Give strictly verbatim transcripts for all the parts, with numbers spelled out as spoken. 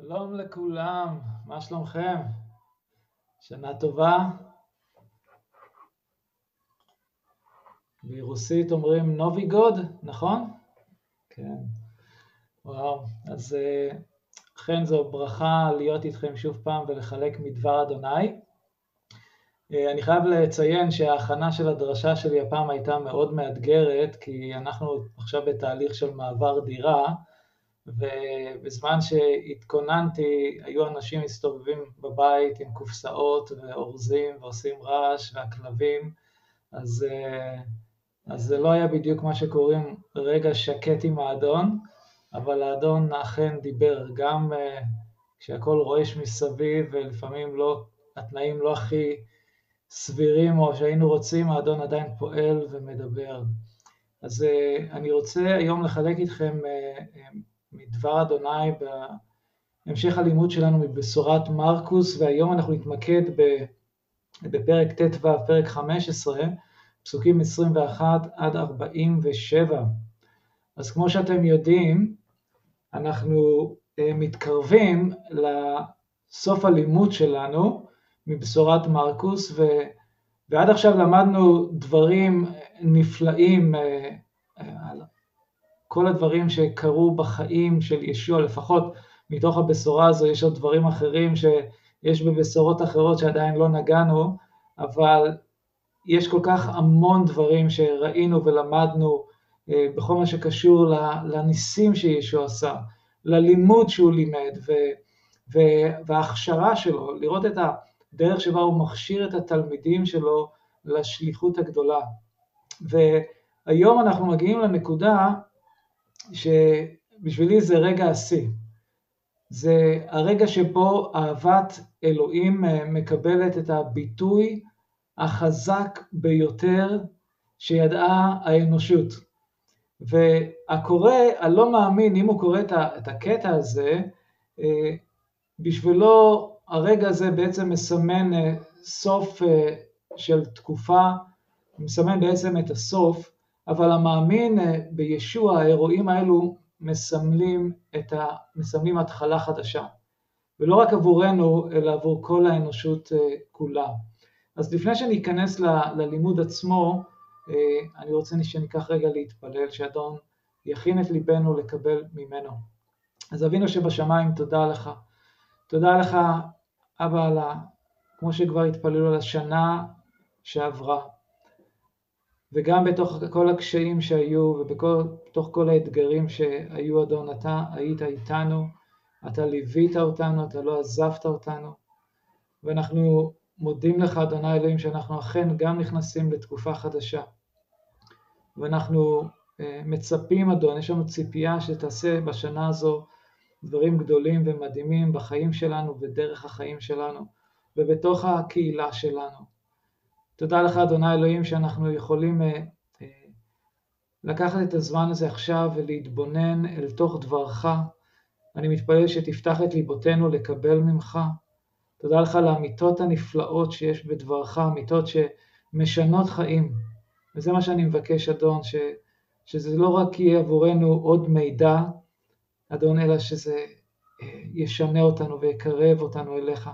שלום לכולם, מה שלומכם? שנה טובה. ברוסית אומרים נובי גוד, נכון? כן. וואו, אז אכן זו ברכה להיות איתכם שוב פעם ולחלק מדבר אדוני. אני חייב לציין שההכנה של הדרשה שלי הפעם הייתה מאוד מאתגרת, כי אנחנו עכשיו בתהליך של מעבר דירה, ובזמן שהתכוננתי, היו אנשים מסתובבים בבית עם קופסאות ואורזים ועושים רעש והכלבים, אז, אז זה לא היה בדיוק מה שקוראים רגע שקט עם האדון, אבל האדון אכן דיבר, גם כשהכל רועש מסביב ולפעמים לא, התנאים לא הכי סבירים או שהיינו רוצים, האדון עדיין פועל ומדבר. אז אני רוצה היום לחלק איתכם מדבר אדוני בהמשך הלימוד שלנו מבשורת מרקוס, והיום אנחנו נתמקד בפרק ט"ו, פרק חמש עשרה, פסוקים עשרים ואחת עד ארבעים ושבע. אז כמו שאתם יודעים, אנחנו מתקרבים לסוף הלימוד שלנו מבשורת מרקוס, ו... ועד עכשיו למדנו דברים נפלאים על כל הדברים שקרו בחיים של ישוע, לפחות מתוך הבשורה הזו. יש עוד דברים אחרים שיש בבשורות אחרות שעדיין לא נגענו, אבל יש כל כך המון דברים שראינו ולמדנו בכל מה שקשור לניסים שישוע עשה, ללימוד שהוא לימד וההכשרה שלו, לראות את הדרך שבה הוא מכשיר את התלמידים שלו לשליחות הגדולה. והיום אנחנו מגיעים לנקודה שבשבילי זה רגע השיא. זה הרגע שבו אהבת אלוהים מקבלת את הביטוי החזק ביותר שידעה האנושות. והקורא הלא מאמין, אם הוא קורא את הקטע הזה, בשבילו הרגע הזה בעצם מסמן סוף של תקופה, מסמן בעצם את הסוף, אבל המאמין בישוע, האירועים האלו מסמלים את ה... מסמלים התחלה חדשה. ולא רק עבורנו, אלא עבור כל האנושות כולה. אז לפני שניכנס ל... ללימוד עצמו, אני רוצה שניקח רגע להתפלל, שאדון יכין את ליבנו לקבל ממנו. אז אבינו שבשמיים, תודה לך. תודה לך, אבא, על ה... כמו שכבר התפללו על השנה שעברה. וגם בתוך כל הקשיים שהיו, ובתוך כל האתגרים שהיו, אדון, אתה היית איתנו, אתה ליווית אותנו, אתה לא עזבת אותנו, ואנחנו מודים לך, אדוני אלוהים, שאנחנו אכן גם נכנסים לתקופה חדשה, ואנחנו מצפים, אדון, יש לנו ציפייה שתעשה בשנה הזו דברים גדולים ומדהימים בחיים שלנו, ודרך החיים שלנו, ובתוך הקהילה שלנו. תודה לך, אדוני אלוהים, שאנחנו יכולים אה, אה, לקחת את הזמן הזה עכשיו ולהתבונן אל תוך דברך. אני מתפלל שתפתח את ליבותינו לקבל ממך. תודה לך על האמיתות הנפלאות שיש בדברך, אמיתות שמשנות חיים. וזה מה שאני מבקש, אדון, ש, שזה לא רק יהיה עבורנו עוד מידע, אדון, אלא שזה אה, ישנה אותנו ויקרב אותנו אליך,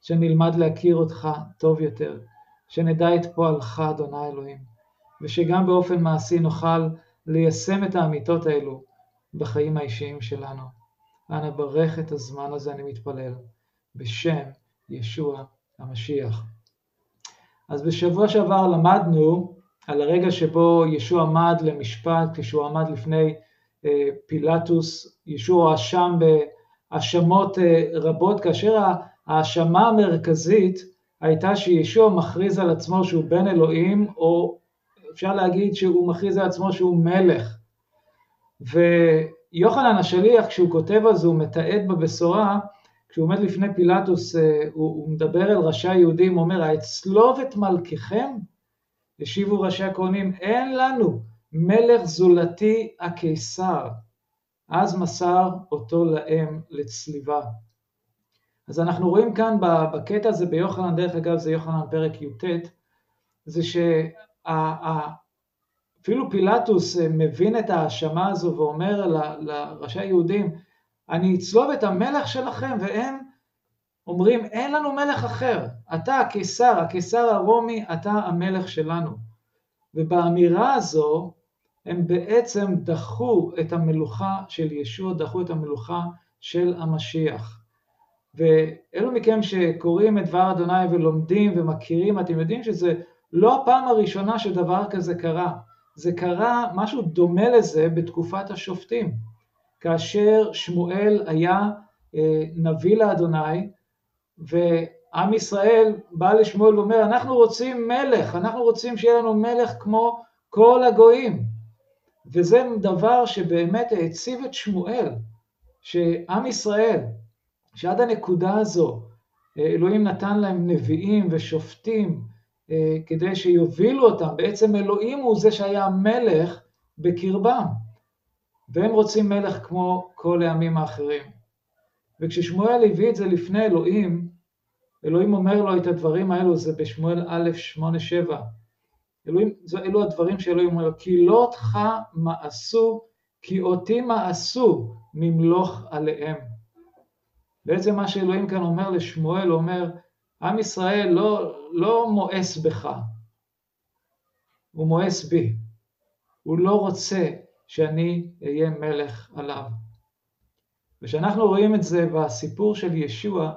שנלמד להכיר אותך טוב יותר. שנדע את פועלך, אדוני אלוהים, ושגם באופן מעשי נוכל ליישם את האמיתות האלו בחיים האישיים שלנו. אנא ברך את הזמן הזה, אני מתפלל, בשם ישוע המשיח. אז בשבוע שעבר למדנו על הרגע שבו ישוע עמד למשפט, כשהוא עמד לפני אה, פילטוס. ישוע אשם בהאשמות אה, רבות, כאשר ההאשמה המרכזית הייתה שישוע מכריז על עצמו שהוא בן אלוהים, או אפשר להגיד שהוא מכריז על עצמו שהוא מלך. ויוחנן השליח, כשהוא כותב על זה, הוא מתעד בבשורה, כשהוא עומד לפני פילטוס, הוא מדבר אל ראשי היהודים, הוא אומר, האצלוב את מלככם? השיבו ראשי הכהנים, אין לנו, מלך זולתי הקיסר. אז מסר אותו להם לצליבה. אז אנחנו רואים כאן בקטע הזה ביוחנן, דרך אגב זה יוחנן פרק י"ט, זה שאפילו פילטוס מבין את האשמה הזו ואומר לראשי היהודים, אני אצלוב את המלך שלכם, והם אומרים, אין לנו מלך אחר, אתה הקיסר, הקיסר הרומי, אתה המלך שלנו. ובאמירה הזו, הם בעצם דחו את המלוכה של ישוע, דחו את המלוכה של המשיח. ואלו מכם שקוראים את דבר אדוני ולומדים ומכירים, אתם יודעים שזה לא הפעם הראשונה שדבר כזה קרה. זה קרה משהו דומה לזה בתקופת השופטים. כאשר שמואל היה נביא לאדוני, ועם ישראל בא לשמואל ואומר, אנחנו רוצים מלך, אנחנו רוצים שיהיה לנו מלך כמו כל הגויים. וזה דבר שבאמת הציב את שמואל, שעם ישראל, שעד הנקודה הזו, אלוהים נתן להם נביאים ושופטים, כדי שיובילו אותם, בעצם אלוהים הוא זה שהיה מלך בקרבם, והם רוצים מלך כמו כל העמים האחרים. וכששמואל הביא את זה לפני אלוהים, אלוהים אומר לו את הדברים האלו, זה בשמואל א' שמונה שבע, אלוהים, אלו הדברים שאלוהים אומר, כי לא אותך מעשו, כי אותי מעשו ממלוך עליהם. בעצם מה שאלוהים כאן אומר לשמואל, הוא אומר, עם ישראל לא, לא מואס בך, הוא מואס בי, הוא לא רוצה שאני אהיה מלך עליו. וכשאנחנו רואים את זה בסיפור של ישוע,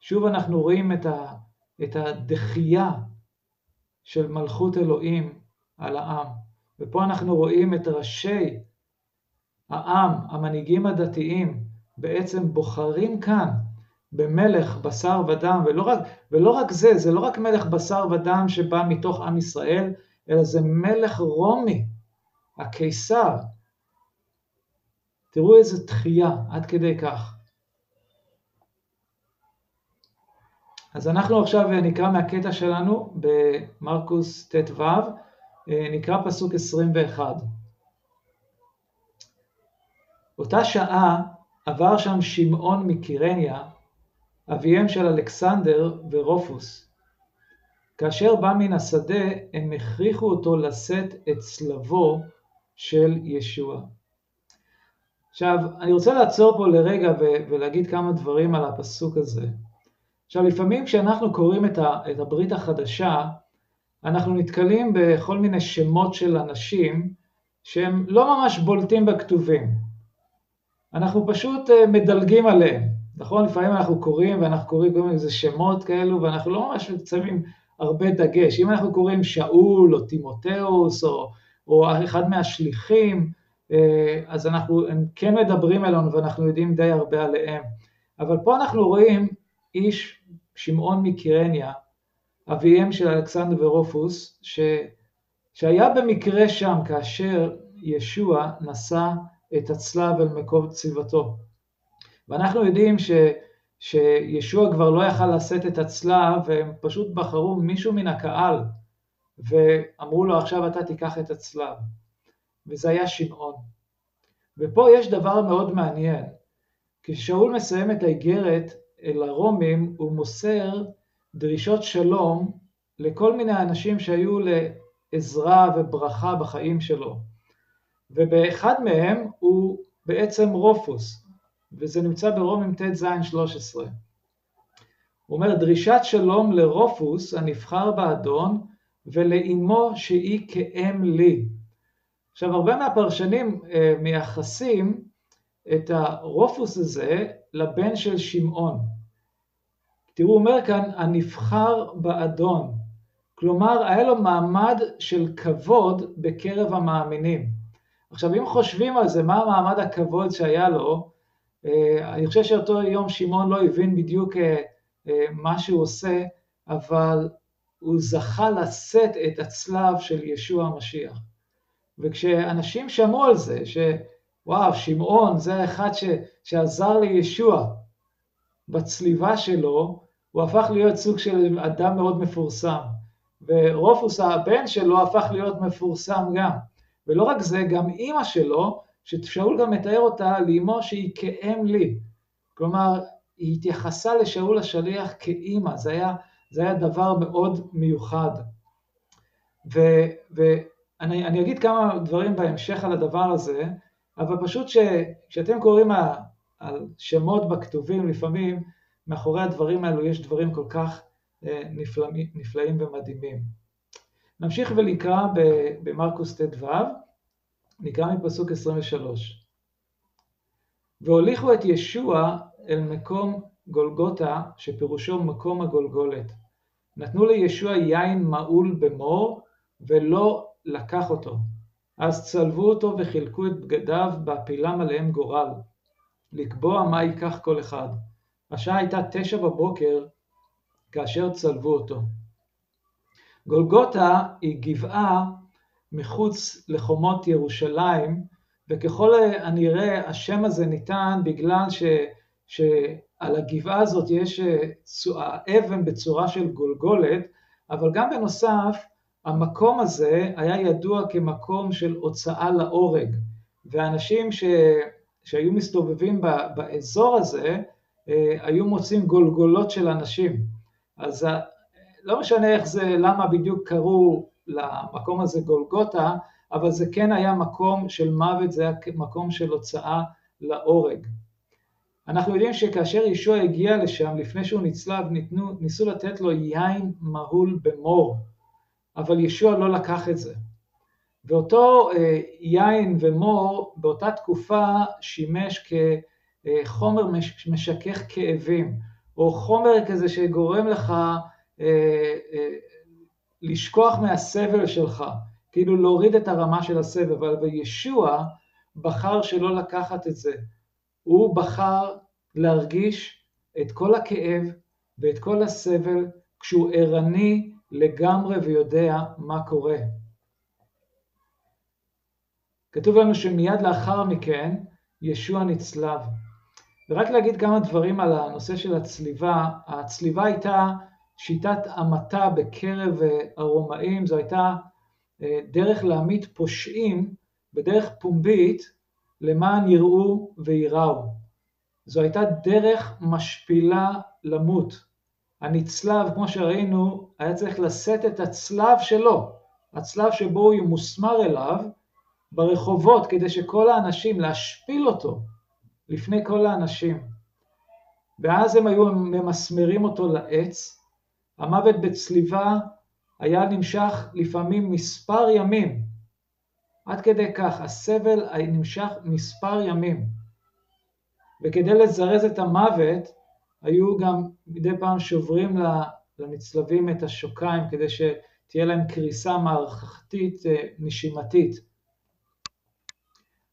שוב אנחנו רואים את, ה, את הדחייה של מלכות אלוהים על העם. ופה אנחנו רואים את ראשי העם, המנהיגים הדתיים, בעצם בוחרים כאן, במלך בשר ודם, ולא רק, ולא רק זה, זה לא רק מלך בשר ודם שבא מתוך עם ישראל, אלא זה מלך רומי, הקיסר. תראו איזה דחייה, עד כדי כך. אז אנחנו עכשיו נקרא מהקטע שלנו, במרקוס ט' ו', נקרא פסוק עשרים ואחד. אותה שעה עבר שם שמעון מקירניה, אביהם של אלכסנדר ורופוס. כאשר בא מן השדה, הם הכריחו אותו לשאת את צלבו של ישוע. עכשיו, אני רוצה לעצור פה לרגע ו- ולהגיד כמה דברים על הפסוק הזה. עכשיו, לפעמים כשאנחנו קוראים את, ה- את הברית החדשה, אנחנו נתקלים בכל מיני שמות של אנשים שהם לא ממש בולטים בכתובים. אנחנו פשוט מדלגים עליהם. נכון, לפעמים אנחנו קוראים, ואנחנו קוראים כל מיני שמות כאלו, ואנחנו לא ממש שמים הרבה דגש. אם אנחנו קוראים שאול, או תימותאוס, או, או אחד מהשליחים, אז אנחנו, הם כן מדברים אלינו, ואנחנו יודעים די הרבה עליהם. אבל פה אנחנו רואים איש, שמעון מקירניה, אביהם של אלכסנדר ורופוס, ש, שהיה במקרה שם, כאשר ישוע נשא את הצלב אל מקום צליבתו. ואנחנו יודעים ש, שישוע כבר לא יכל לשאת את הצלב, והם פשוט בחרו מישהו מן הקהל, ואמרו לו, עכשיו אתה תיקח את הצלב. וזה היה שמעון. ופה יש דבר מאוד מעניין. כששאול מסיים את האיגרת אל הרומים, הוא מוסר דרישות שלום לכל מיני אנשים שהיו לעזרה וברכה בחיים שלו. ובאחד מהם הוא בעצם רופוס. וזה נמצא ברומים ט' ז' שלוש עשרה. הוא אומר, דרישת שלום לרופוס הנבחר באדון, ולאמו שהיא כאם לי. עכשיו, הרבה מהפרשנים אה, מייחסים את הרופוס הזה לבן של שמעון. תראו, הוא אומר כאן, הנבחר באדון. כלומר, היה לו מעמד של כבוד בקרב המאמינים. עכשיו, אם חושבים על זה, מה המעמד הכבוד שהיה לו, אני חושב שאותו יום שמעון לא הבין בדיוק מה שהוא עושה, אבל הוא זכה לשאת את הצלב של ישוע המשיח. וכשאנשים שמעו על זה, שוואו, שמעון זה אחד ש, שעזר לישוע בצליבה שלו, הוא הפך להיות סוג של אדם מאוד מפורסם, ורופוס הבן שלו הפך להיות מפורסם גם. ולא רק זה, גם אמא שלו, ששאול גם מתאר אותה לאמו שהיא כאם לי. כלומר, היא התייחסה לשאול השליח כאמא, זה היה, זה היה דבר מאוד מיוחד. ו, ואני אני אגיד כמה דברים בהמשך על הדבר הזה, אבל פשוט ש, כשאתם קוראים על שמות בכתובים, לפעמים מאחורי הדברים האלו יש דברים כל כך נפלאים, נפלאים ומדהימים. נמשיך ונקרא במרקוס ט"ו, נקרא מפסוק עשרים ושלוש. והוליכו את ישוע אל מקום גולגותה, שפירושו מקום הגולגולת. נתנו לישוע יין מעול במור, ולא לקח אותו. אז צלבו אותו וחילקו את בגדיו בפילם עליהם גורל, לקבוע מה ייקח כל אחד. השעה הייתה תשע בבוקר, כאשר צלבו אותו. גולגותה היא גבעה מחוץ לחומות ירושלים, וככל הנראה השם הזה ניתן בגלל ש, שעל הגבעה הזאת יש אבן בצורה של גולגולת, אבל גם בנוסף, המקום הזה היה ידוע כמקום של הוצאה להורג, ואנשים ש, שהיו מסתובבים ב, באזור הזה, היו מוצאים גולגולות של אנשים. אז לא משנה איך זה, למה בדיוק קראו למקום הזה גולגותה, אבל זה כן היה מקום של מוות, זה היה מקום של הוצאה להורג. אנחנו יודעים שכאשר ישוע הגיע לשם, לפני שהוא נצלב, ניתנו, ניסו לתת לו יין מהול במור, אבל ישוע לא לקח את זה. ואותו יין ומור, באותה תקופה שימש כחומר משכך כאבים, או חומר כזה שגורם לך לשכוח מהסבל שלך, כאילו להוריד את הרמה של הסבל, אבל ישוע בחר שלא לקחת את זה. הוא בחר להרגיש את כל הכאב ואת כל הסבל, כשהוא ערני לגמרי ויודע מה קורה. כתוב לנו שמיד לאחר מכן, ישוע נצלב. ורק להגיד כמה דברים על הנושא של הצליבה. הצליבה הייתה שיטת המתה בקרב הרומאים, זו הייתה דרך להמית פושעים בדרך פומבית למען יראו ויראו. זו הייתה דרך משפילה למות. הנצלב, כמו שראינו, היה צריך לשאת את הצלב שלו, הצלב שבו הוא ימוסמר אליו, ברחובות, כדי שכל האנשים, להשפיל אותו לפני כל האנשים. ואז הם היו ממסמרים אותו לעץ. המוות בצליבה היה נמשך לפעמים מספר ימים. עד כדי כך, הסבל נמשך מספר ימים. וכדי לזרז את המוות, היו גם מדי פעם שוברים לנצלבים את השוקיים, כדי שתהיה להם קריסה מערכתית נשימתית.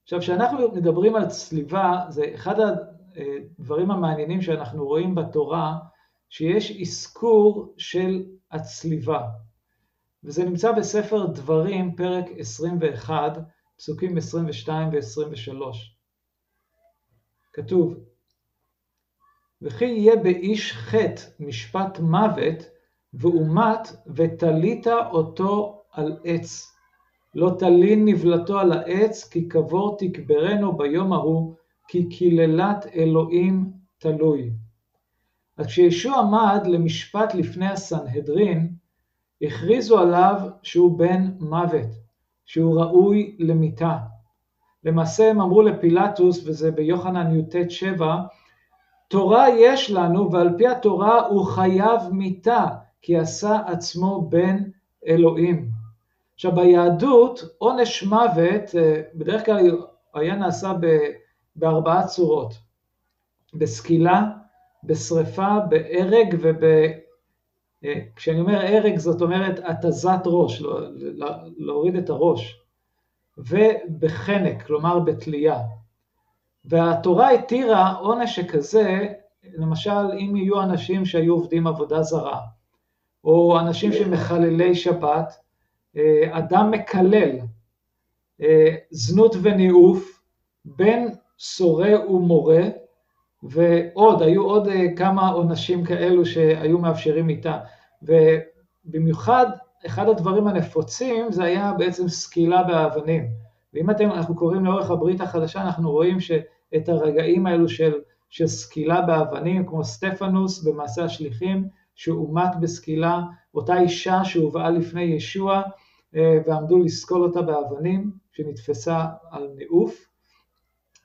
עכשיו, כשאנחנו מדברים על צליבה, זה אחד הדברים המעניינים שאנחנו רואים בתורה, שיש אזכור של הצליבה. וזה נמצא בספר דברים, פרק עשרים ואחת, פסוקים עשרים ושתיים ו-עשרים ושלוש. כתוב, וכי יהיה באיש חטא משפט מוות, ואומת ותלית אותו על עץ. לא תלין נבלתו על העץ, כי קבור תקברנו ביום ההוא, כי קללת אלוהים תלוי. אז כשישוע עמד למשפט לפני הסנהדרין, הכריזו עליו שהוא בן מוות, שהוא ראוי למיתה. למעשה הם אמרו לפילטוס, וזה ביוחנן יוטט שבע, תורה יש לנו, ועל פי התורה הוא חייב מיתה, כי עשה עצמו בן אלוהים. עכשיו, ביהדות, עונש מוות, בדרך כלל היה נעשה בארבעה צורות. בסקילה, בשריפה, בהרג, וכשאני אומר הרג, זאת אומרת, התזת ראש, להוריד את הראש. ובחנק, כלומר בתלייה. והתורה התירה עונש שכזה, למשל, אם יהיו אנשים שהיו עובדים עבודה זרה, או אנשים שמחללי שבת, אדם מקלל, זנות וניאוף, בן סורה ומורה, ועוד, היו עוד כמה עונשים כאלו שהיו מאפשרים איתה. ובמיוחד, אחד הדברים הנפוצים זה היה בעצם סקילה באבנים. ואם אתם, אנחנו קוראים לאורך הברית החדשה, אנחנו רואים שאת הרגעים האלו של, של סקילה באבנים, כמו סטפנוס במעשה השליחים, שאומת בסקילה, אותה אישה שהובאה לפני ישוע, ועמדו לסקול אותה באבנים, שנתפסה על נעוף.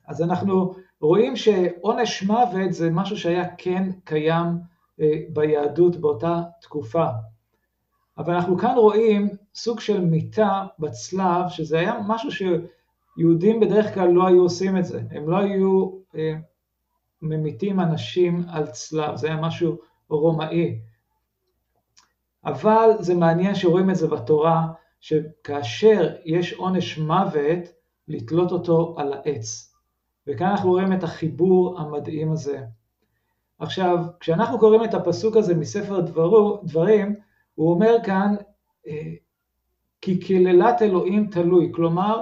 אז אנחנו רואים שעונש מוות זה משהו שהיה כן קיים ביהדות באותה תקופה. אבל אנחנו כאן רואים סוג של מיטה בצלב, שזה היה משהו שיהודים בדרך כלל לא היו עושים את זה. הם לא היו אה, ממיתים אנשים על צלב, זה היה משהו רומאי. אבל זה מעניין שרואים את זה בתורה, שכאשר יש עונש מוות, לתלות אותו על העץ. וכאן אנחנו רואים את החיבור המדהים הזה. עכשיו, כשאנחנו קוראים את הפסוק הזה מספר דברו, דברים, הוא אומר כאן, כי כללת אלוהים תלוי, כלומר,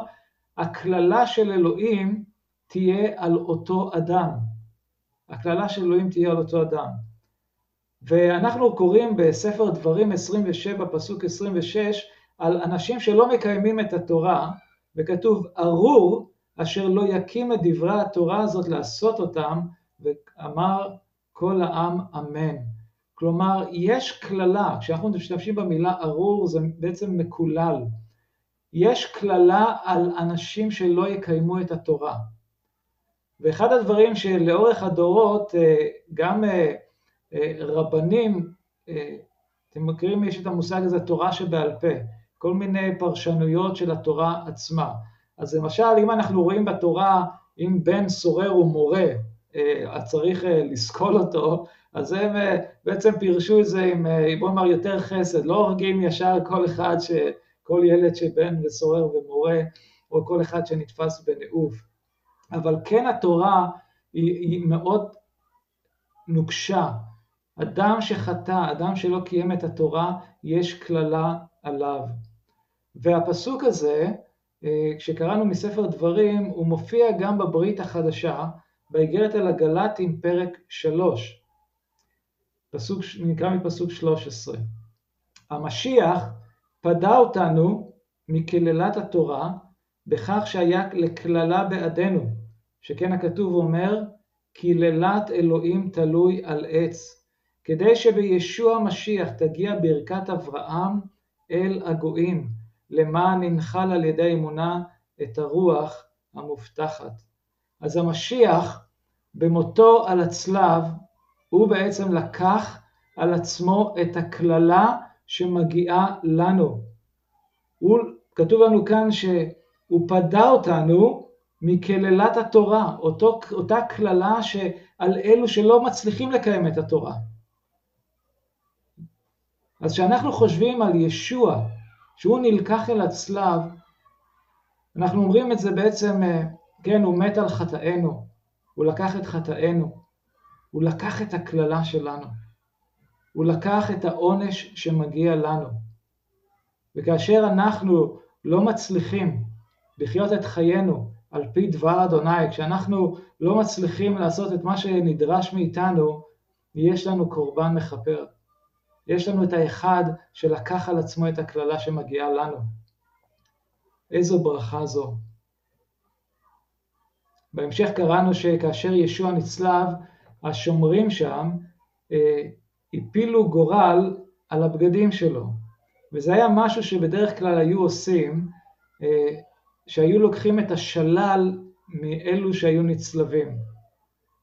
הכללה של אלוהים תהיה על אותו אדם. הכללה של אלוהים תהיה על אותו אדם. ואנחנו קוראים בספר דברים עשרים ושבע, פסוק עשרים ושש, על אנשים שלא מקיימים את התורה, וכתוב, ארור אשר לא יקים את דברי התורה הזאת לעשות אותם, ואמר כל העם אמן. כלומר, יש כללה, כשאנחנו משתמשים במילה ארור, זה בעצם מקולל. יש כללה על אנשים שלא יקיימו את התורה. ואחד הדברים שלאורך הדורות, גם רבנים, אתם מכירים, יש את המושג הזה, תורה שבעל פה, כל מיני פרשנויות של התורה עצמה. אז למשל, אם אנחנו רואים בתורה, אם בן סורר ומורה, צריך לסכול אותו, אז הם בעצם פירשו את זה עם, בוא נאמר, יותר חסד, לא הורגים ישר כל אחד, ש, כל ילד שבן וסורר ומורה, או כל אחד שנתפס בנעוף. אבל כן התורה היא, היא מאוד נוקשה. אדם שחטא, אדם שלא קיים את התורה, יש כללה עליו. והפסוק הזה, כשקראנו מספר דברים, הוא מופיע גם בברית החדשה, באיגרת אל הגלטים פרק שלוש. פסוק, נקרא מפסוק שלוש עשרה. המשיח פדה אותנו מכללת התורה, בכך שהיה לכללה בעדנו, שכן הכתוב אומר, כללת אלוהים תלוי על עץ, כדי שבישוע המשיח תגיע ברכת אברהם אל הגויים, למען ננחל על ידי אמונה את הרוח המובטחת. אז המשיח במותו על הצלב, הוא בעצם לקח על עצמו את הכללה שמגיעה לנו. הוא, כתוב לנו כאן שהוא פדה אותנו מכללת התורה, אותו, אותה כללה שעל אלו שלא מצליחים לקיים את התורה. אז כשאנחנו חושבים על ישוע, שהוא נלקח אל הצלב, אנחנו אומרים את זה בעצם, כן, הוא מת על חטאינו, הוא לקח את חטאינו, הוא לקח את הכללה שלנו, הוא לקח את העונש שמגיע לנו. וכאשר אנחנו לא מצליחים לחיות את חיינו על פי דבר אדוני, כשאנחנו לא מצליחים לעשות את מה שנדרש מאיתנו, יש לנו קורבן מכפר. יש לנו את האחד שלקח על עצמו את הכללה שמגיעה לנו. איזו ברכה זו. בהמשך קראנו שכאשר ישוע נצלב, השומרים שם אה, הפילו גורל על הבגדים שלו. וזה היה משהו שבדרך כלל היו עושים, אה, שהיו לוקחים את השלל מאלו שהיו נצלבים.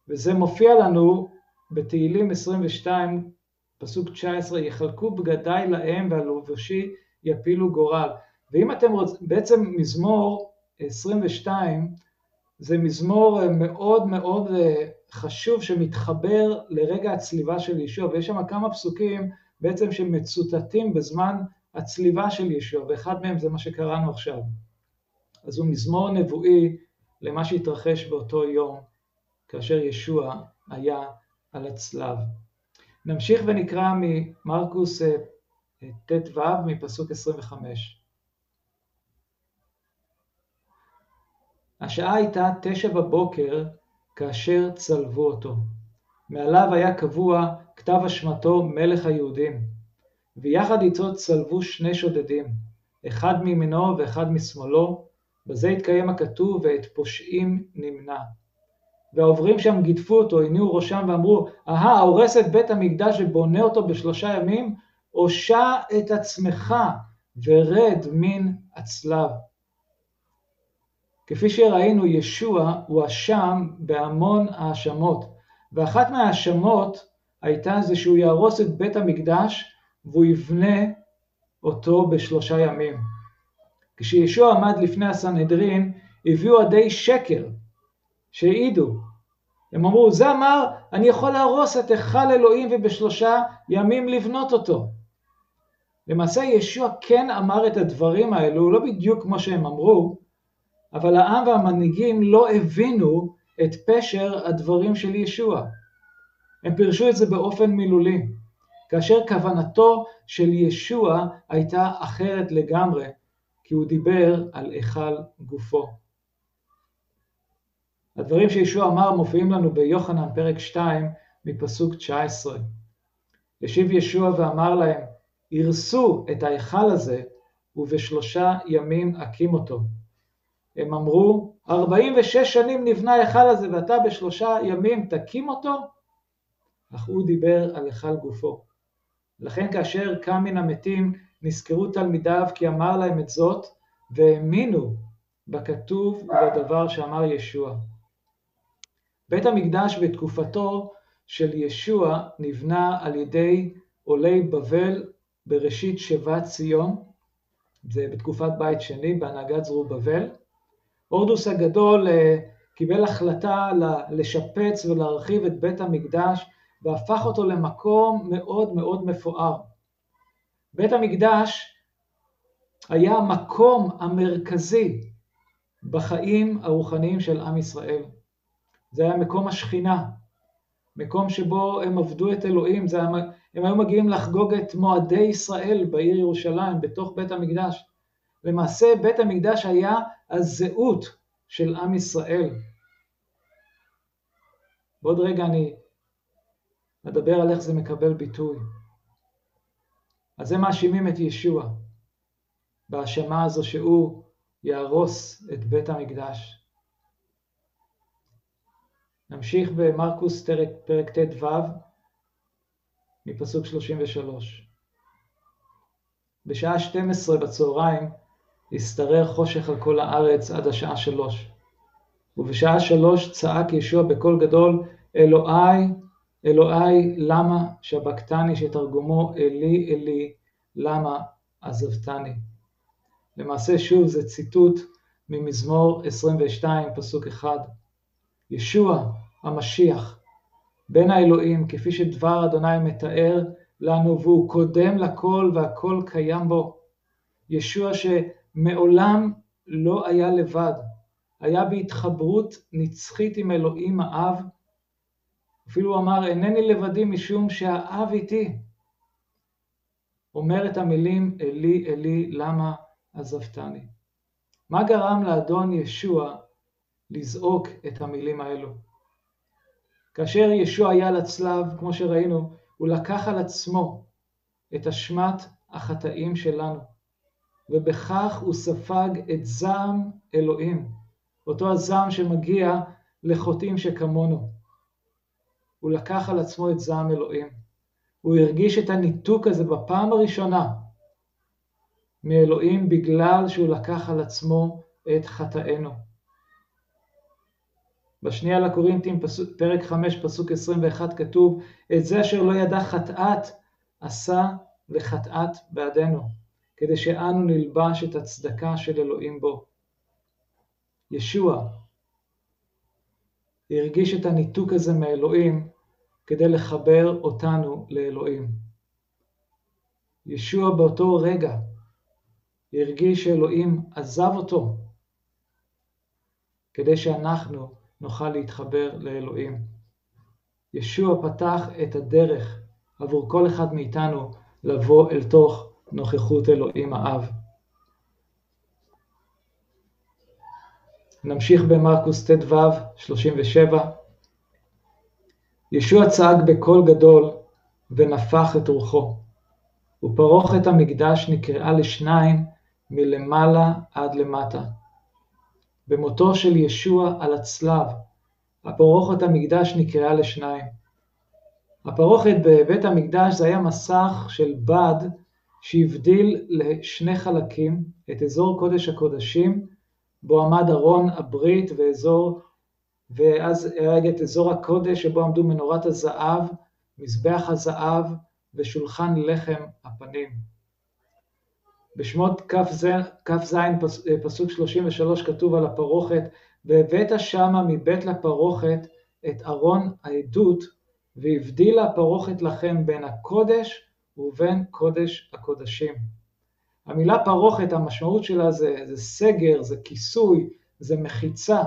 וזה מופיע לנו בתהילים עשרים ושתיים, פסוק תשע עשרה, יחלקו בגדי להם והלובשי יפילו גורל. ואם אתם רוצים, בעצם מזמור עשרים ושתיים, זה מזמור מאוד מאוד חשוב שמתחבר לרגע הצליבה של ישוע, ויש שם כמה פסוקים בעצם שמצוטטים בזמן הצליבה של ישוע, ואחד מהם זה מה שקראנו עכשיו. אז הוא מזמור נבואי למה שהתרחש באותו יום, כאשר ישוע היה על הצלב. נמשיך ונקרא ממרקוס ט' ו' מפסוק עשרים וחמש. השעה הייתה תשע בבוקר כאשר צלבו אותו. מעליו היה קבוע כתב אשמתו מלך היהודים. ויחד איתו צלבו שני שודדים, אחד מימינו ואחד משמאלו, בזה התקיים הכתוב ואת פושעים נמנע. והעוברים שם גידפו אותו, הניעו ראשם ואמרו, אהה, הורס את בית המקדש ובונה אותו בשלושה ימים, הושע את עצמך ורד מן הצלב. כפי שראינו, ישוע הואשם בהמון האשמות, ואחת מההאשמות הייתה זה שהוא יהרוס את בית המקדש והוא יבנה אותו בשלושה ימים. כשישוע עמד לפני הסנהדרין, הביאו עדי שקר שהעידו. הם אמרו, זה אמר, אני יכול להרוס את היכל אלוהים ובשלושה ימים לבנות אותו. למעשה ישוע כן אמר את הדברים האלו, לא בדיוק כמו שהם אמרו, אבל העם והמנהיגים לא הבינו את פשר הדברים של ישוע. הם פירשו את זה באופן מילולי, כאשר כוונתו של ישוע הייתה אחרת לגמרי, כי הוא דיבר על היכל גופו. הדברים שישוע אמר מופיעים לנו ביוחנן פרק שתיים מפסוק תשע עשרה. ישיב ישוע ואמר להם, ירסו את ההיכל הזה ובשלושה ימים הקים אותו. הם אמרו, ארבעים ושש שנים נבנה ההיכל הזה ואתה בשלושה ימים תקים אותו? אך הוא דיבר על היכל גופו. לכן כאשר קם מן המתים נזכרו תלמידיו כי אמר להם את זאת והאמינו בכתוב ובדבר שאמר ישוע. בית המקדש בתקופתו של ישוע נבנה על ידי עולי בבל בראשית שיבת ציון, זה בתקופת בית שני בהנהגת זרובבל. הורדוס הגדול קיבל החלטה לשפץ ולהרחיב את בית המקדש והפך אותו למקום מאוד מאוד מפואר. בית המקדש היה המקום המרכזי בחיים הרוחניים של עם ישראל. זה היה מקום השכינה, מקום שבו הם עבדו את אלוהים, זה היה, הם היו מגיעים לחגוג את מועדי ישראל בעיר ירושלים, בתוך בית המקדש. למעשה בית המקדש היה הזהות של עם ישראל. בעוד רגע אני מדבר על איך זה מקבל ביטוי. אז הם מאשימים את ישוע, בהאשמה הזו שהוא יהרוס את בית המקדש. נמשיך במרקוס פרק ט"ו, מפסוק שלושים ושלוש. בשעה שתים עשרה בצהריים הסתרר חושך על כל הארץ עד השעה שלוש. ובשעה שלוש צעק ישוע בקול גדול, אלוהי, אלוהי, למה שבקתני, שתרגומו אלי, אלי, למה עזבתני. למעשה שוב זה ציטוט ממזמור עשרים ושתיים פסוק אחד. ישוע המשיח בן האלוהים, כפי שדבר אדוני מתאר לנו, והוא קודם לכל והכל קיים בו. ישוע שמעולם לא היה לבד, היה בהתחברות נצחית עם אלוהים האב. אפילו אמר, אינני לבדי משום שהאב איתי. אומר את המילים, אלי, אלי, למה עזבתני. מה גרם לאדון ישוע לזעוק את המילים האלו? כאשר ישוע היה על הצלב, כמו שראינו, הוא לקח על עצמו את אשמת החטאים שלנו, ובכך הוא ספג את זעם אלוהים, אותו הזעם שמגיע לחוטאים שכמונו. הוא לקח על עצמו את זעם אלוהים. הוא הרגיש את הניתוק הזה בפעם הראשונה מאלוהים, בגלל שהוא לקח על עצמו את חטאינו. בשנייה לקורינתים פרק חמש פסוק עשרים ואחת כתוב, את זה אשר לא ידע חטאת עשה לחטאת בעדנו, כדי שאנו נלבש את הצדקה של אלוהים בו. ישוע הרגיש את הניתוק הזה מאלוהים כדי לחבר אותנו לאלוהים. ישוע באותו רגע הרגיש שאלוהים עזב אותו כדי שאנחנו נוכל להתחבר לאלוהים. ישוע פתח את הדרך עבור כל אחד מאיתנו לבוא אל תוך נוכחות אלוהים האב. נמשיך במרקוס ט"ו שלושים ושבע. ישוע צעק בקול גדול ונפח את רוחו, ופרוכת המקדש נקרעה לשניים מלמעלה עד למטה. במותו של ישוע על הצלב, הפרוכת המקדש נקרעה לשניים. הפרוכת בבית המקדש זה היה מסך של בד שהבדיל לשני חלקים, את אזור קודש הקודשים בו עמד ארון הברית ואזור, ואז הרג את אזור הקודש שבו עמדו מנורת הזהב, מזבח הזהב ושולחן לחם הפנים. בשמות כף זין פסוק שלושים ושלוש כתוב על הפרוכת, והבאת שמה מבית לפרוכת את ארון העדות, והבדילה הפרוכת לכם בין הקודש ובין קודש הקודשים. המילה פרוכת, המשמעות שלה זה, זה סגר, זה כיסוי, זה מחיצה.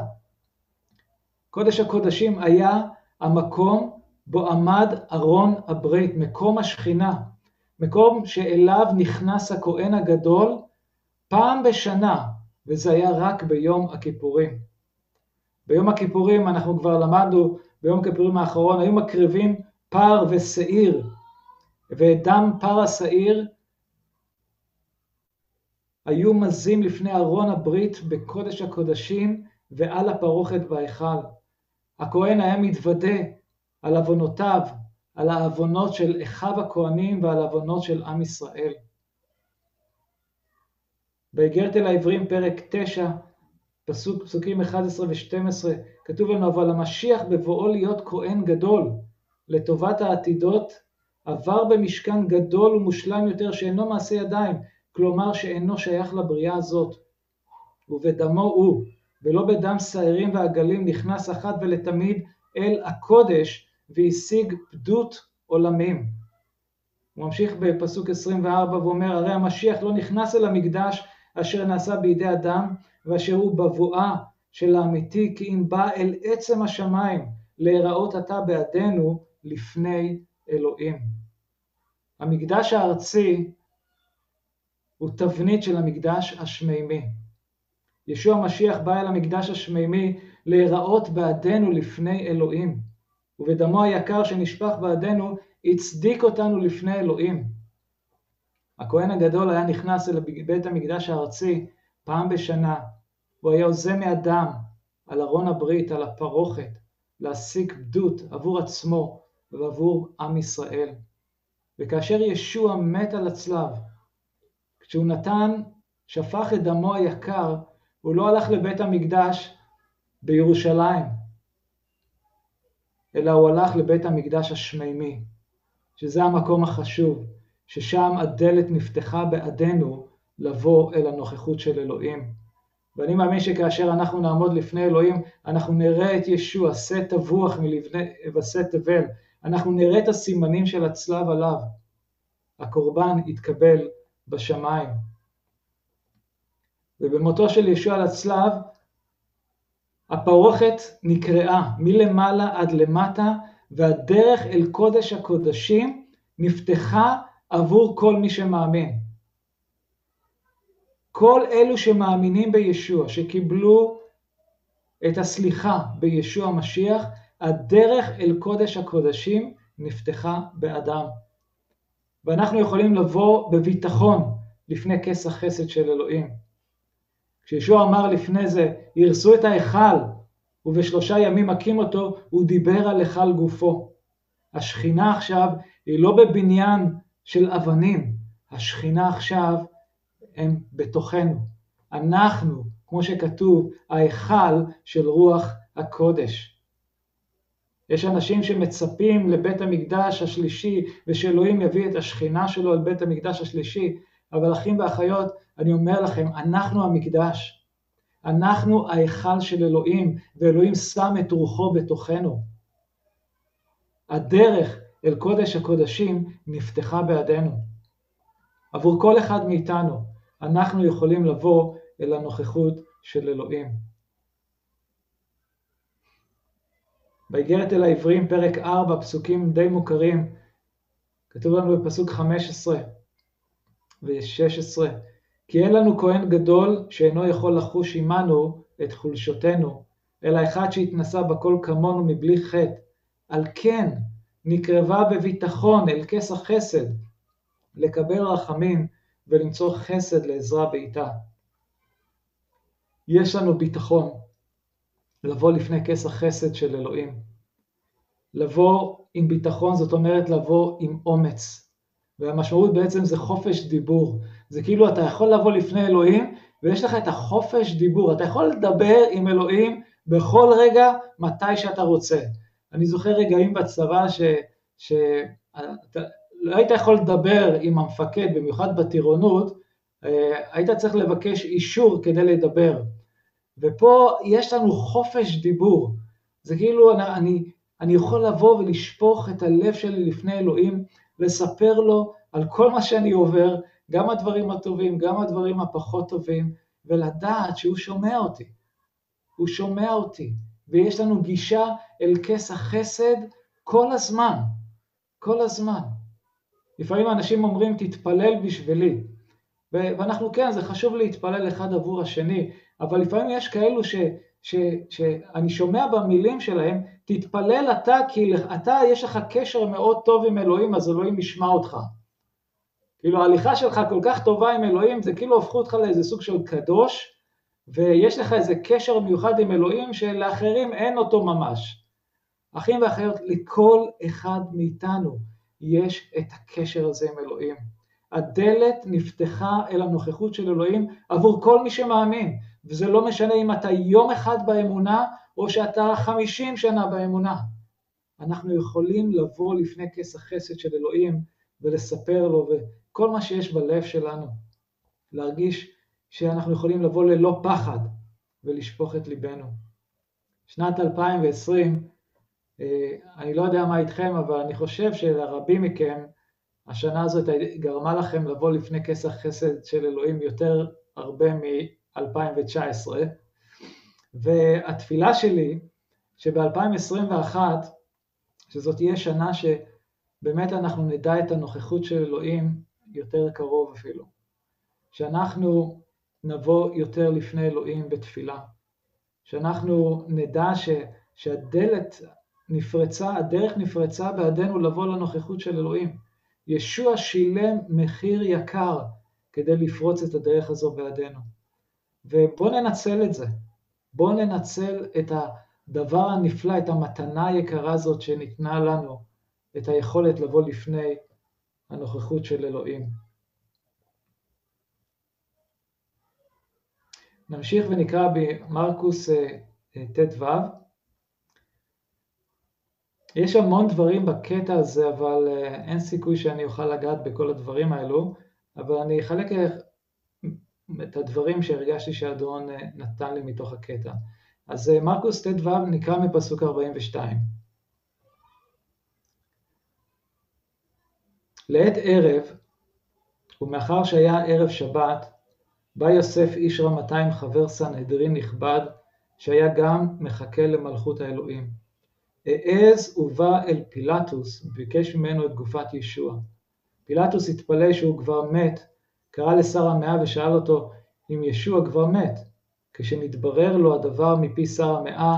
קודש הקודשים היה המקום בו עמד ארון הברית, מקום השכינה, מקום שאליו נכנס הכהן הגדול פעם בשנה, וזה היה רק ביום הכיפורים. ביום הכיפורים, אנחנו כבר למדנו, ביום הכיפורים האחרון, היו מקריבים פר ושעיר, ודם פר השעיר היו מזים לפני ארון הברית בקודש הקודשים ועל הפרוכת בהיכל. הכהן היה מתוודה על עוונותיו, על העוונות של אחיו הכהנים ועל העוונות של עם ישראל. באיגרת אל העברים פרק תשע, פסוק, פסוקים אחד עשר ושתים עשרה, כתוב לנו, אבל המשיח בבואו להיות כהן גדול, לטובת העתידות, עבר במשכן גדול ומושלם יותר שאינו מעשה ידיים, כלומר שאינו שייך לבריאה הזאת, ובדמו הוא, ולא בדם שעירים ועגלים, נכנס אחת ולתמיד אל הקודש, והשיג פדות עולמים. הוא ממשיך בפסוק עשרים וארבע ואומר, הרי המשיח לא נכנס אל המקדש, אשר נעשה בידי אדם, ואשר הוא בבואה של האמיתי, כי אם בא אל עצם השמיים, להיראות אתה בעדנו לפני אלוהים. המקדש הארצי הוא תבנית של המקדש השמימי. ישוע המשיח בא אל המקדש השמימי להיראות בעדנו לפני אלוהים, ובדמו היקר שנשפך בעדנו הצדיק אותנו לפני אלוהים. הכהן הגדול היה נכנס אל בית המקדש הארצי פעם בשנה, הוא היה עוזה מאדם על ארון הברית, על הפרוכת, להשיג פדות עבור עצמו ועבור עם ישראל. וכאשר ישוע מת על הצלב, כשהוא נתן, שפך את דמו היקר, הוא לא הלך לבית המקדש בירושלים, אלא הוא הלך לבית המקדש השמימי, שזה המקום החשוב, ששם הדלת נפתחה בעדנו לבוא אל הנוכחות של אלוהים. ואני מאמין שכאשר אנחנו נעמוד לפני אלוהים, אנחנו נראה את ישוע, שא תבוח מלבני ושא תבל, אנחנו נראה את הסימנים של הצלב עליו. הקורבן יתקבל בשמיים. ובמותו של ישוע על הצלב, הפרוכת נקרעה מלמעלה עד למטה, והדרך אל קודש הקודשים נפתחה עבור כל מי שמאמין. כל אלו שמאמינים בישוע, שקיבלו את הסליחה בישוע המשיח, הדרך אל קודש הקודשים נפתחה באדם. ואנחנו יכולים לבוא בביטחון לפני כס החסד של אלוהים. כשישוע אמר לפני זה, ירסו את ההיכל, ובשלושה ימים הקים אותו, הוא דיבר על היכל גופו. השכינה עכשיו היא לא בבניין של אבנים, השכינה עכשיו הם בתוכנו. אנחנו, כמו שכתוב, ההיכל של רוח הקודש. יש אנשים שמצפים לבית המקדש השלישי, ושאלוהים יביא את השכינה שלו על בית המקדש השלישי, אבל אחים ואחיות, אני אומר לכם, אנחנו המקדש, אנחנו ההיכל של אלוהים, ואלוהים שם את רוחו בתוכנו. הדרך אל קודש הקודשים נפתחה בעדנו. עבור כל אחד מאיתנו, אנחנו יכולים לבוא אל הנוכחות של אלוהים. באיגרת אל העברים פרק ארבע, פסוקים די מוכרים, כתוב לנו בפסוק חמש עשרה ו-שש עשרה, כי אין לנו כהן גדול שאינו יכול לחוש עמנו את חולשותנו, אלא אחד שהתנסה בכל כמונו מבלי חטא, על כן נקרבה בביטחון אל כס החסד, לקבל רחמים ולמצוא חסד לעזרה בעיתה. יש לנו ביטחון לבוא לפני כס החסד של אלוהים. לבוא עם ביטחון, זאת אומרת לבוא עם אומץ. והמשמעות בעצם זה חופש דיבור. זה כאילו אתה יכול לבוא לפני אלוהים, ויש לך את החופש דיבור, אתה יכול לדבר עם אלוהים בכל רגע מתי שאתה רוצה. אני זוכר רגעים בצבא ש... ש... לא היית יכול לדבר עם המפקד, במיוחד בטירונות, היית צריך לבקש אישור כדי לדבר. ופה יש לנו חופש דיבור. זה כאילו אני, אני יכול לבוא ולשפוך את הלב שלי לפני אלוהים, לספר לו על כל מה שאני עובר, גם הדברים הטובים, גם הדברים הפחות טובים, ולדעת שהוא שומע אותי. הוא שומע אותי. ויש לנו גישה אל כס החסד כל הזמן. כל הזמן. לפעמים אנשים אומרים תתפלל בשבילי, ואנחנו כן, זה חשוב להתפלל אחד עבור השני, אבל לפעמים יש כאלו ש, ש, שאני שומע במילים שלהם, תתפלל אתה, כי אתה יש לך קשר מאוד טוב עם אלוהים, אז אלוהים ישמע אותך. כאילו ההליכה שלך כל כך טובה עם אלוהים, זה כאילו הופכו אותך לאיזה סוג של קדוש, ויש לך איזה קשר מיוחד עם אלוהים, שלאחרים אין אותו ממש. אחים ואחיות, לכל אחד מאיתנו, יש את הקשר הזה עם אלוהים. הדלת נפתחה אל הנוכחות של אלוהים עבור כל מי שמאמין, וזה לא משנה אם אתה יום אחד באמונה, או שאתה חמישים שנה באמונה. אנחנו יכולים לבוא לפני כס החסד של אלוהים, ולספר לו, וכל מה שיש בלב שלנו, להרגיש שאנחנו יכולים לבוא ללא פחד, ולשפוך את ליבנו. שנת אלפיים ועשרים, אני לא יודע מה איתכם, אבל אני חושב שלרבים מכם, השנה הזאת גרמה לכם לבוא לפני כס החסד של אלוהים יותר הרבה מ-אלפיים ותשע עשרה, והתפילה שלי שב-אלפיים עשרים ואחת, שזאת תהיה שנה שבאמת אנחנו נדע את הנוכחות של אלוהים יותר קרוב אפילו, שאנחנו נבוא יותר לפני אלוהים בתפילה, שאנחנו נדע ש, שהדלת נפרצה, הדרך נפרצה בעדנו לבוא לנוכחות של אלוהים. ישוע שילם מחיר יקר כדי לפרוץ את הדרך הזו בעדנו. ובוא ננצל את זה. בוא ננצל את הדבר הנפלא, את המתנה היקרה הזאת שניתנה לנו, את היכולת לבוא לפני הנוכחות של אלוהים. נמשיך ונקרא במרקוס ט"ו. יש המון דברים בקטע הזה, אבל אין סיכוי שאני אוכל לגעת בכל הדברים האלו, אבל אני אחלק את הדברים שהרגשתי שהאדון נתן לי מתוך הקטע. אז מרקוס ט"ו נקרא מפסוק ארבעים ושתיים. לעת ערב, ומאחר שהיה ערב שבת, בא יוסף איש רמתיים חבר סנהדרין נכבד, שהיה גם מחכה למלכות האלוהים. העז ובא אל פילטוס, ביקש ממנו את גופת ישוע. פילטוס התפלא שהוא כבר מת, קרא לשר המאה ושאל אותו אם ישוע כבר מת. כשנתברר לו הדבר מפי שר המאה,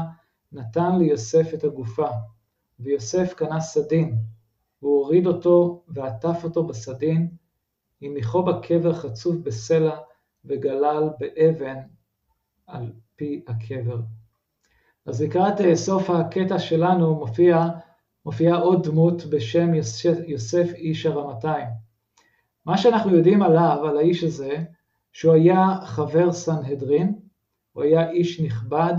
נתן ליוסף את הגופה, ויוסף קנה סדין, והוא הוריד אותו ועטף אותו בסדין, הניחו בקבר חצוף בסלע וגלל באבן על פי הקבר. אז לקראת סוף הקטע שלנו מופיע, מופיע עוד דמות בשם יוסף, יוסף איש הרמתיים. מה שאנחנו יודעים עליו, על האיש הזה, שהוא היה חבר סנהדרין, הוא היה איש נכבד,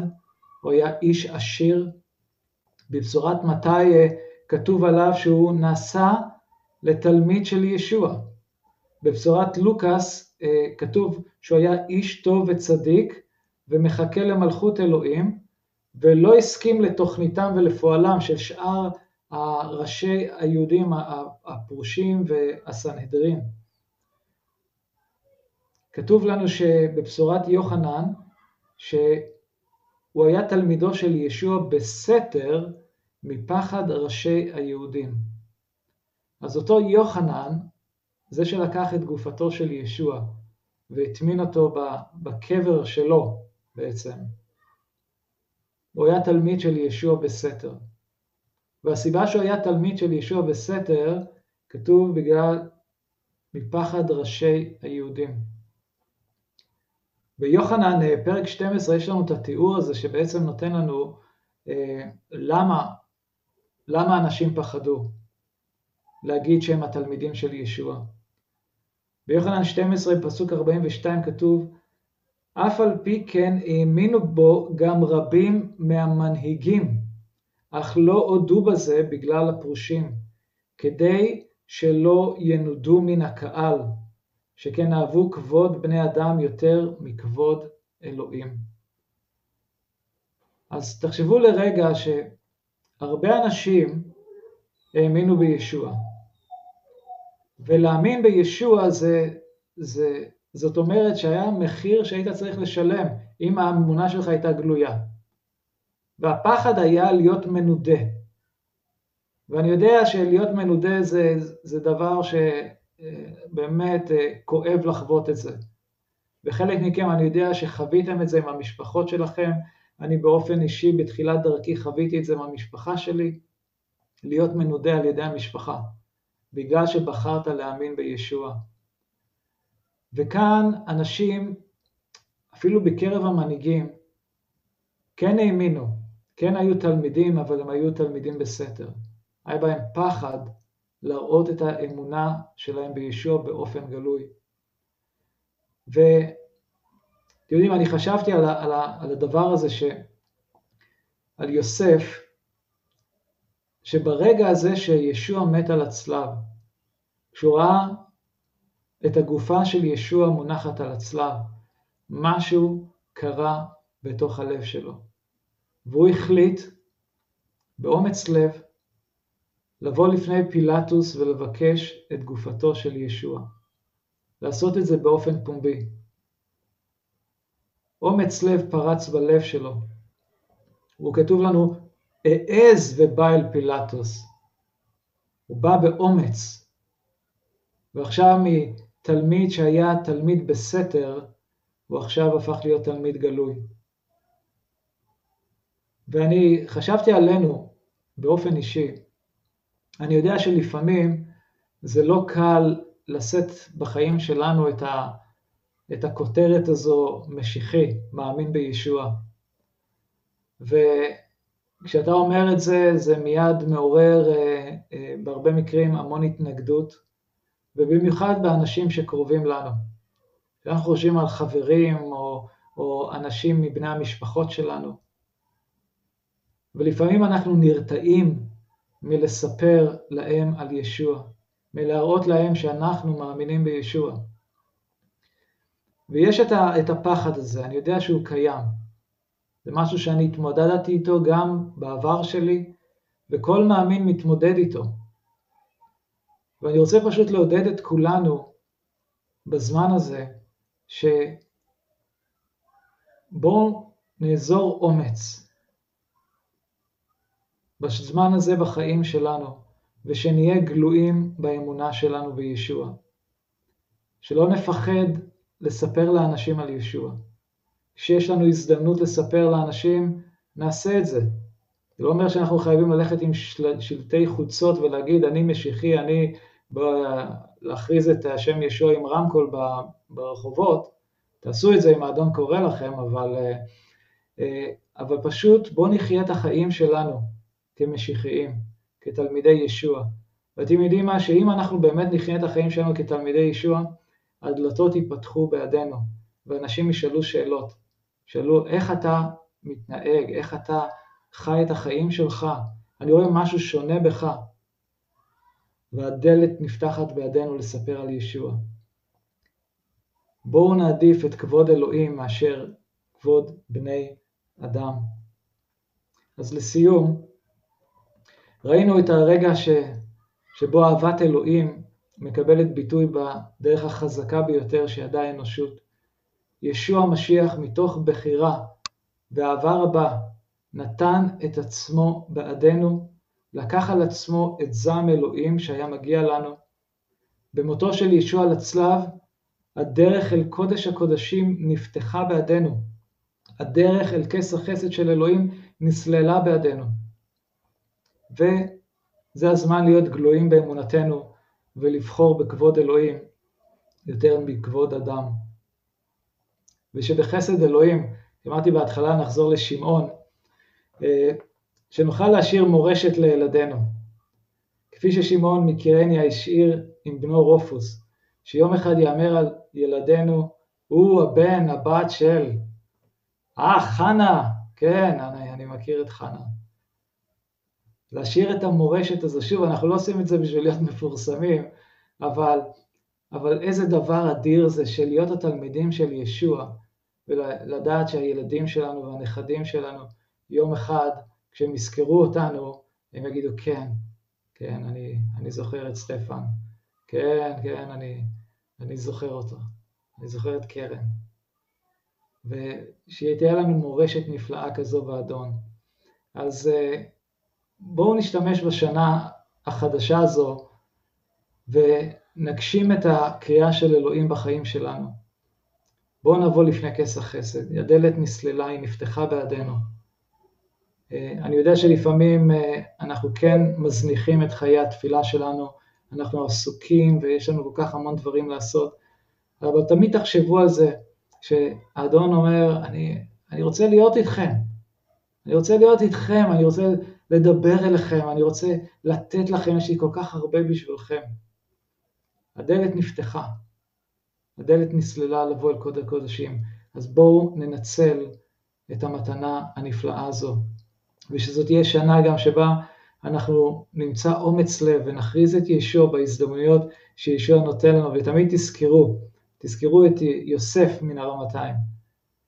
הוא היה איש עשיר. בבשורת מתי כתוב עליו שהוא נעשה לתלמיד של ישוע. בבשורת לוקס כתוב שהוא היה איש טוב וצדיק ומחכה למלכות אלוהים, ולא הסכים לתוכניתם ולפועלם של שאר הראשי היהודים הפרושים והסנהדרין. כתוב לנו שבבשורת יוחנן, שהוא היה תלמידו של ישוע בסתר מפחד ראשי היהודים. אז אותו יוחנן, זה שלקח את גופתו של ישוע, והטמין אותו בקבר שלו בעצם. הוא היה תלמיד של ישוע בסתר. והסיבה שהוא היה תלמיד של ישוע בסתר, כתוב בגלל מפחד ראשי היהודים. ביוחנן פרק שתים עשרה יש לנו את התיאור הזה שבעצם נותן לנו אה, למה, למה אנשים פחדו להגיד שהם התלמידים של ישוע. ביוחנן שתים עשרה פסוק ארבעים ושתיים כתוב, אף על פי כן האמינו בו גם רבים מהמנהיגים, אך לא הודו בזה בגלל הפרושים, כדי שלא ינודו מן הקהל, שכן אהבו כבוד בני אדם יותר מכבוד אלוהים. אז תחשבו לרגע שהרבה אנשים האמינו בישוע, ולהאמין בישוע זה, זה, זאת אומרת שהיה מחיר שהיית צריך לשלם, אם האמונה שלך הייתה גלויה. והפחד היה להיות מנודה. ואני יודע שלהיות מנודה זה, זה דבר שבאמת כואב לחוות את זה. וחלק מכם אני יודע שחוויתם את זה עם המשפחות שלכם, אני באופן אישי בתחילת דרכי חוויתי את זה עם המשפחה שלי, להיות מנודה על ידי המשפחה, בגלל שבחרת להאמין בישוע. וכאן אנשים, אפילו בקרב המנהיגים, כן האמינו, כן היו תלמידים, אבל הם היו תלמידים בסתר. היה בהם פחד להראות את האמונה שלהם בישוע באופן גלוי. ואתם יודעים, אני חשבתי על, ה, על, ה, על הדבר הזה, ש, על יוסף, שברגע הזה שישוע מת על הצלב, כשהוא ראה את הגופה של ישוע מונחת על הצלב, משהו קרה בתוך הלב שלו. והוא החליט באומץ לב לבוא לפני פילטוס ולבקש את גופתו של ישוע. לעשות את זה באופן פומבי. אומץ לב פרץ בלב שלו. הוא כתוב לנו, העז ובא אל פילטוס. הוא בא באומץ. ועכשיו מתלמיד שהיה תלמיד בסתר, הוא עכשיו הפך להיות תלמיד גלוי. ואני חשבתי עלינו באופן אישי. אני יודע שלפעמים זה לא קל לשאת בחיים שלנו את, ה, את הכותרת הזו משיחי, מאמין בישוע. וכשאתה אומר את זה, זה מיד מעורר אה, אה, בהרבה מקרים המון התנגדות. ובמיוחד באנשים שקרובים לנו. אנחנו חושבים על חברים או, או אנשים מבני המשפחות שלנו. ולפעמים אנחנו נרתעים מלספר להם על ישוע, מלהראות להם שאנחנו מאמינים בישוע. ויש את, ה, את הפחד הזה, אני יודע שהוא קיים. זה משהו שאני התמודדתי איתו גם בעבר שלי, וכל מאמין מתמודד איתו. ואני רוצה פשוט לעודד את כולנו בזמן הזה, שבואו נאזור אומץ בזמן הזה בחיים שלנו, ושנהיה גלויים באמונה שלנו בישוע. שלא נפחד לספר לאנשים על ישוע. כשיש לנו הזדמנות לספר לאנשים, נעשה את זה. זה לא אומר שאנחנו חייבים ללכת עם של... שלטי חוצות ולהגיד, אני משיחי, אני ב... להכריז את השם ישוע עם רמקול ב... ברחובות. תעשו את זה אם האדון קורא לכם, אבל, אבל פשוט בואו נחיה את החיים שלנו כמשיחיים, כתלמידי ישוע. ואתם יודעים מה, שאם אנחנו באמת נחיה את החיים שלנו כתלמידי ישוע, הדלתות ייפתחו בעדינו, ואנשים ישאלו שאלות. שאלו איך אתה מתנהג, איך אתה חי את החיים שלך, אני רואה משהו שונה בך, והדלת נפתחת בידינו לספר על ישוע. בואו נעדיף את כבוד אלוהים מאשר כבוד בני אדם. אז לסיום, ראינו את הרגע ש... שבו אהבת אלוהים מקבלת ביטוי בדרך החזקה ביותר שידעה האנושות. ישוע המשיח מתוך בחירה ואהבה רבה, נתן את עצמו בעדנו, לקח על עצמו את זעם אלוהים שהיה מגיע לנו. במותו של ישוע על הצלב, הדרך אל קודש הקודשים נפתחה בעדנו. הדרך אל כס החסד של אלוהים נסללה בעדנו. וזה הזמן להיות גלויים באמונתנו ולבחור בכבוד אלוהים יותר מכבוד אדם. ושבחסד אלוהים, אמרתי בהתחלה נחזור לשמעון, שנוכל להשאיר מורשת לילדינו. כפי ששמעון מקרניה השאיר עם בנו רופוס, שיום אחד יאמר על ילדינו הוא הבן, הבת של, אה, חנה, כן, אני, אני מכיר את חנה. להשאיר את המורשת הזו, שוב, אנחנו לא עושים את זה בשביל להיות מפורסמים, אבל, אבל איזה דבר אדיר זה של להיות התלמידים של ישוע, ולדעת שהילדים שלנו והנכדים שלנו, יום אחד, כשהם יזכרו אותנו, הם יגידו, כן, כן, אני, אני זוכר את סטפן, כן, כן, אני, אני זוכר אותו, אני זוכר את קרן. ושתהיה לנו מורשת נפלאה כזו באדון. אז בואו נשתמש בשנה החדשה הזו, ונגשים את הקריאה של אלוהים בחיים שלנו. בואו נבוא לפני כס החסד, הדלת נסללה, היא נפתחה בעדנו. אני יודע שלפעמים אנחנו כן מזניחים את חיי התפילה שלנו, אנחנו עסוקים ויש לנו כל כך המון דברים לעשות, אבל תמיד תחשבו על זה, שהאדון אומר, אני, אני רוצה להיות איתכם, אני רוצה להיות איתכם, אני רוצה לדבר אליכם, אני רוצה לתת לכם, יש לי כל כך הרבה בשבילכם. הדלת נפתחה, הדלת נסללה לבוא אל קודש הקודשים, אז בואו ננצל את המתנה הנפלאה הזו. ושזאת תהיה שנה גם שבה אנחנו נמצא אומץ לב ונכריז את ישוע בהזדמנויות שישוע נותן לנו, ותמיד תזכרו, תזכרו את יוסף מן הרמתיים,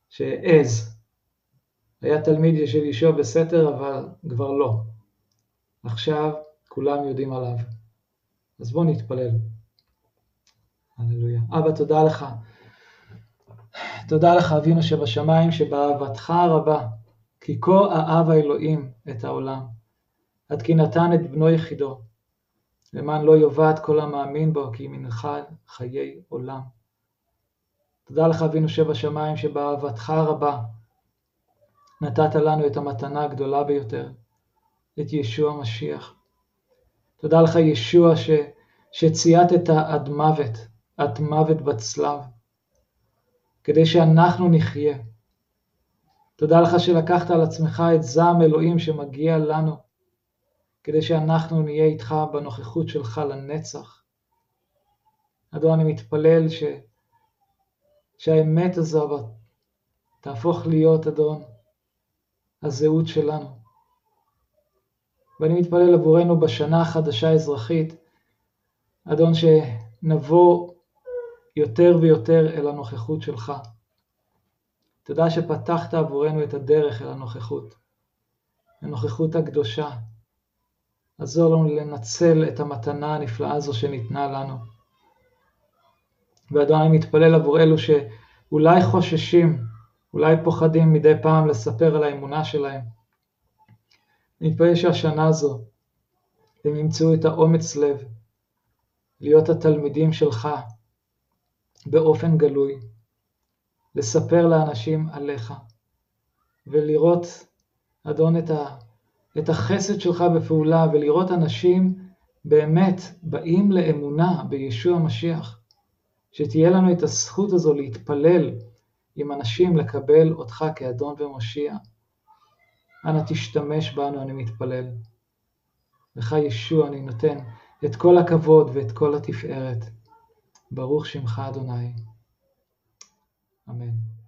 שעז, היה תלמיד של ישוע בסתר, אבל כבר לא. עכשיו כולם יודעים עליו. אז בואו נתפלל. הללויה. אבא, תודה לך. תודה לך, אבינו שבשמיים, שבאהבתך הרבה, כי כה אהב האלוהים את העולם, עד כי נתן את בנו יחידו, למען לא יובט כל המאמין בו, כי ממך חיי עולם. תודה לך, אבינו שבשמיים, שבאהבתך הרבה, נתת לנו את המתנה הגדולה ביותר, את ישוע המשיח. תודה לך, ישוע, ש... שציית את עד מוות, עד מוות בצלב, כדי שאנחנו נחיה. תודה לך שלקחת על עצמך את זעם אלוהים שמגיע לנו, כדי שאנחנו נהיה איתך בנוכחות שלך לנצח. אדון, אני מתפלל ש... שהאמת הזו תהפוך להיות, אדון, הזהות שלנו. ואני מתפלל עבורנו בשנה החדשה האזרחית, אדון, שנבוא יותר ויותר אל הנוכחות שלך. תודה שפתחת עבורנו את הדרך אל הנוכחות, הנוכחות הקדושה. עזור לנו לנצל את המתנה הנפלאה הזו שניתנה לנו. ואדון, אני מתפלל עבור אלו שאולי חוששים, אולי פוחדים מדי פעם לספר על האמונה שלהם. אני מתפלל שהשנה הזו, הם ימצאו את האומץ לב, להיות התלמידים שלך באופן גלוי, לספר לאנשים עליך, ולראות, אדון, את, ה, את החסד שלך בפעולה, ולראות אנשים באמת באים לאמונה בישוע המשיח, שתהיה לנו את הזכות הזו להתפלל עם אנשים, לקבל אותך כאדון ומושיע. אנא תשתמש בנו, אני מתפלל. לך ישוע אני נותן את כל הכבוד ואת כל התפארת. ברוך שמך, אדוני. אמן.